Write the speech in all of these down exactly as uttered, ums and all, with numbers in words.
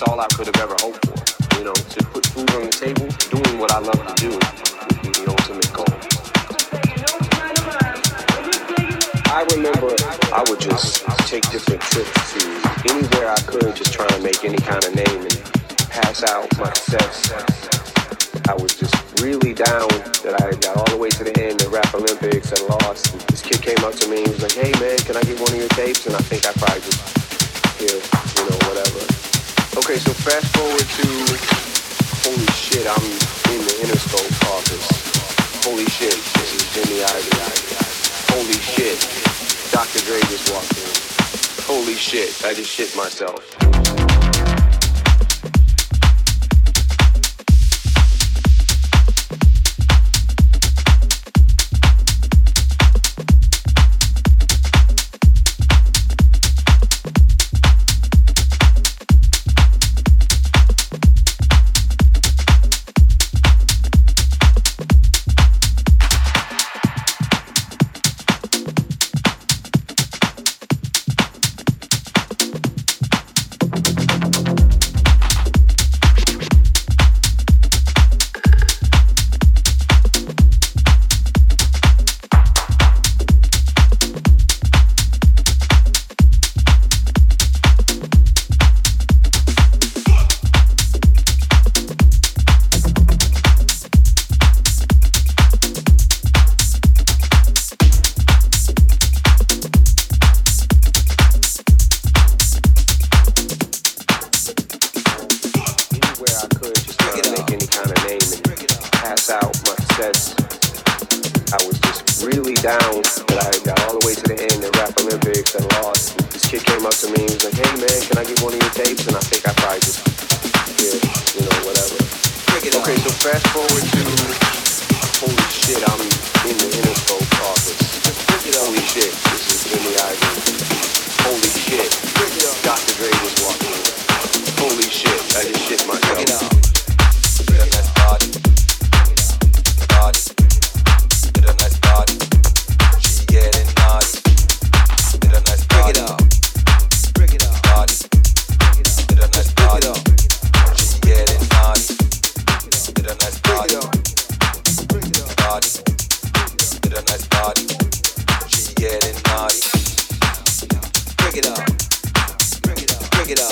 that's all I could have ever hoped for. You know, to put food on the table, doing what I love to do would be the ultimate goal. I remember I would just take different trips to anywhere I could, just trying to make any kind of name and pass out my sets. I was just really down that I got all the way to the end of Rap Olympics and lost. And this kid came up to me and was like, "Hey man, can I get one of your tapes?" And I think I probably just, here, you know, whatever. Okay, so fast forward to, holy shit, I'm in the Interscope office. Holy shit, this is Jimmy Ivey. Holy shit, Doctor Dre just walked in. Holy shit, I just shit myself. Just bring it up, bring it up, bring it up, bring it up.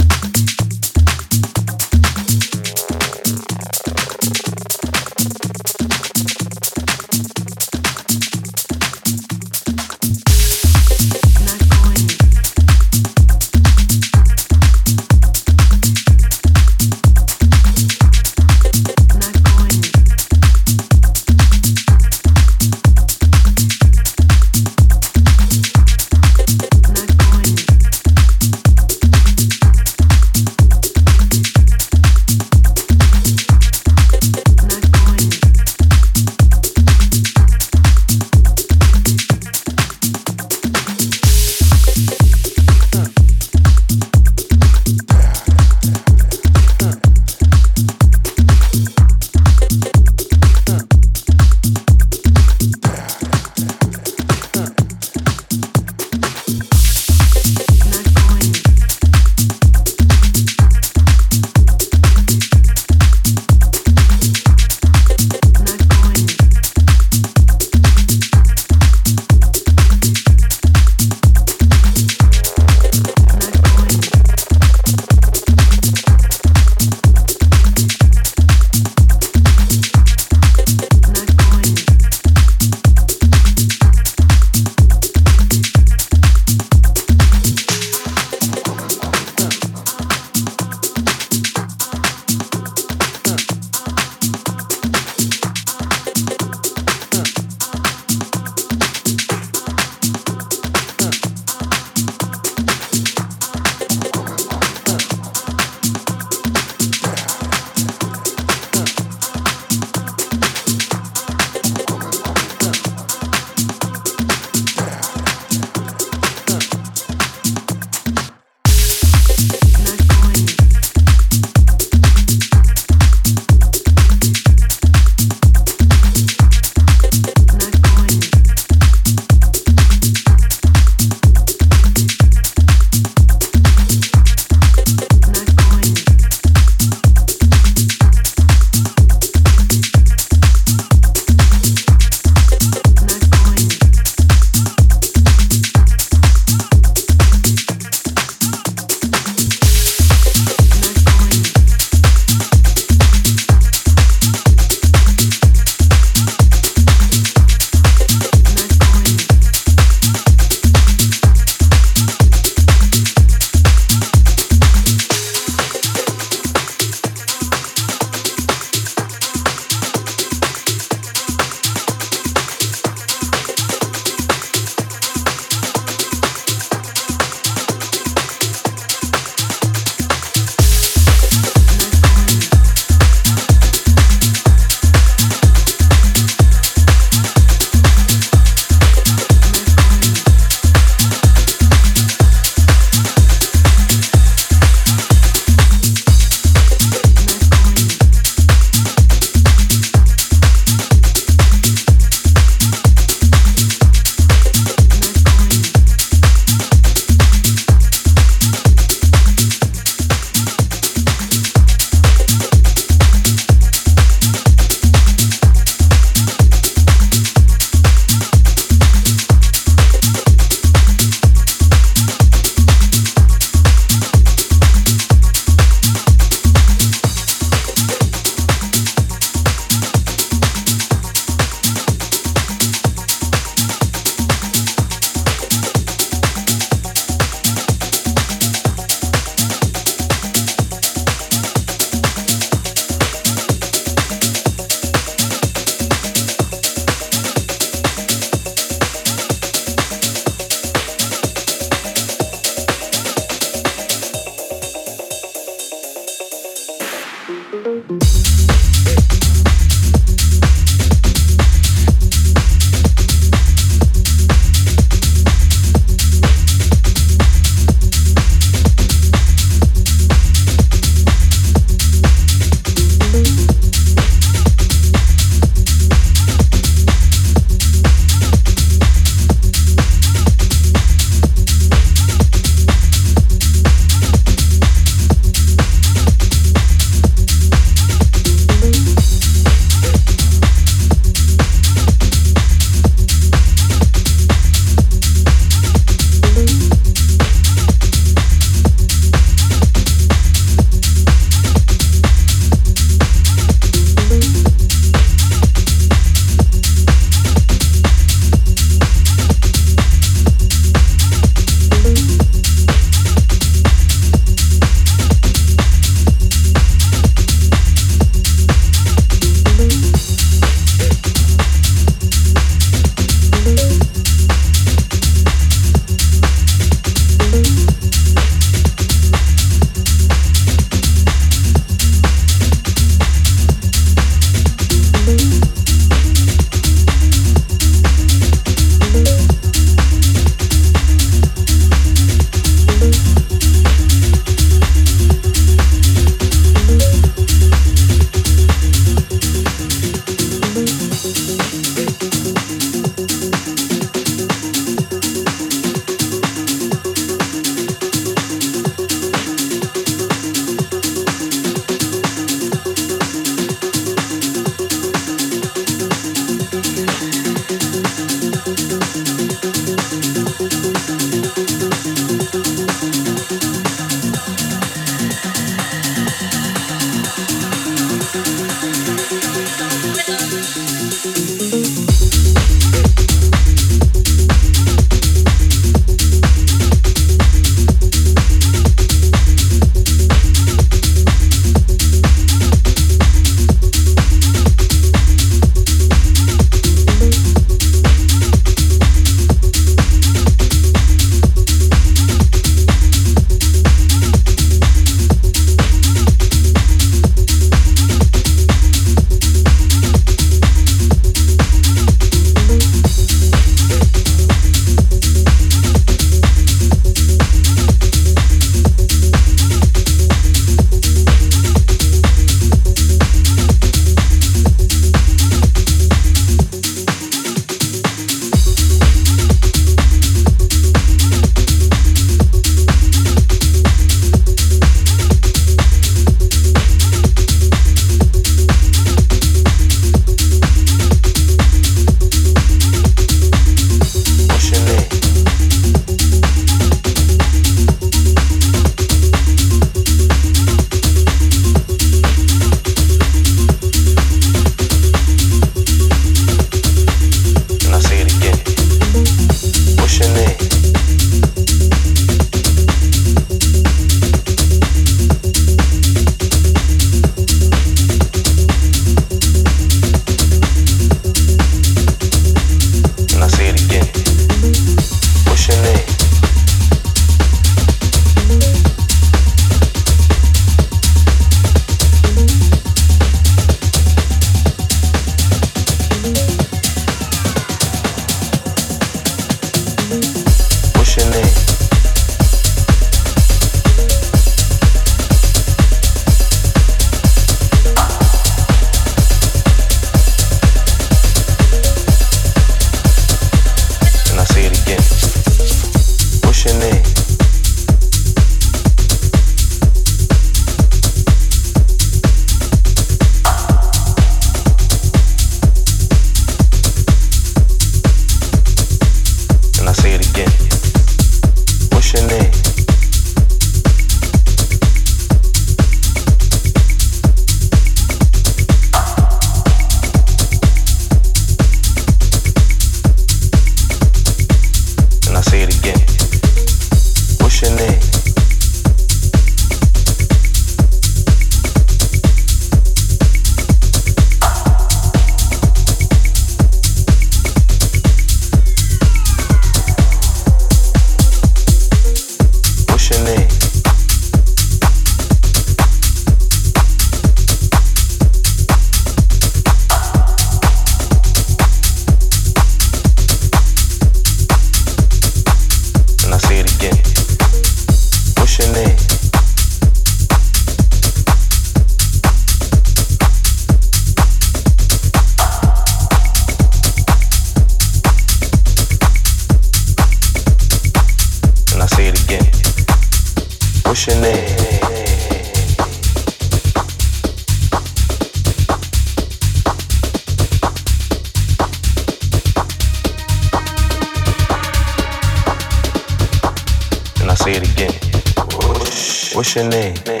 What's your name?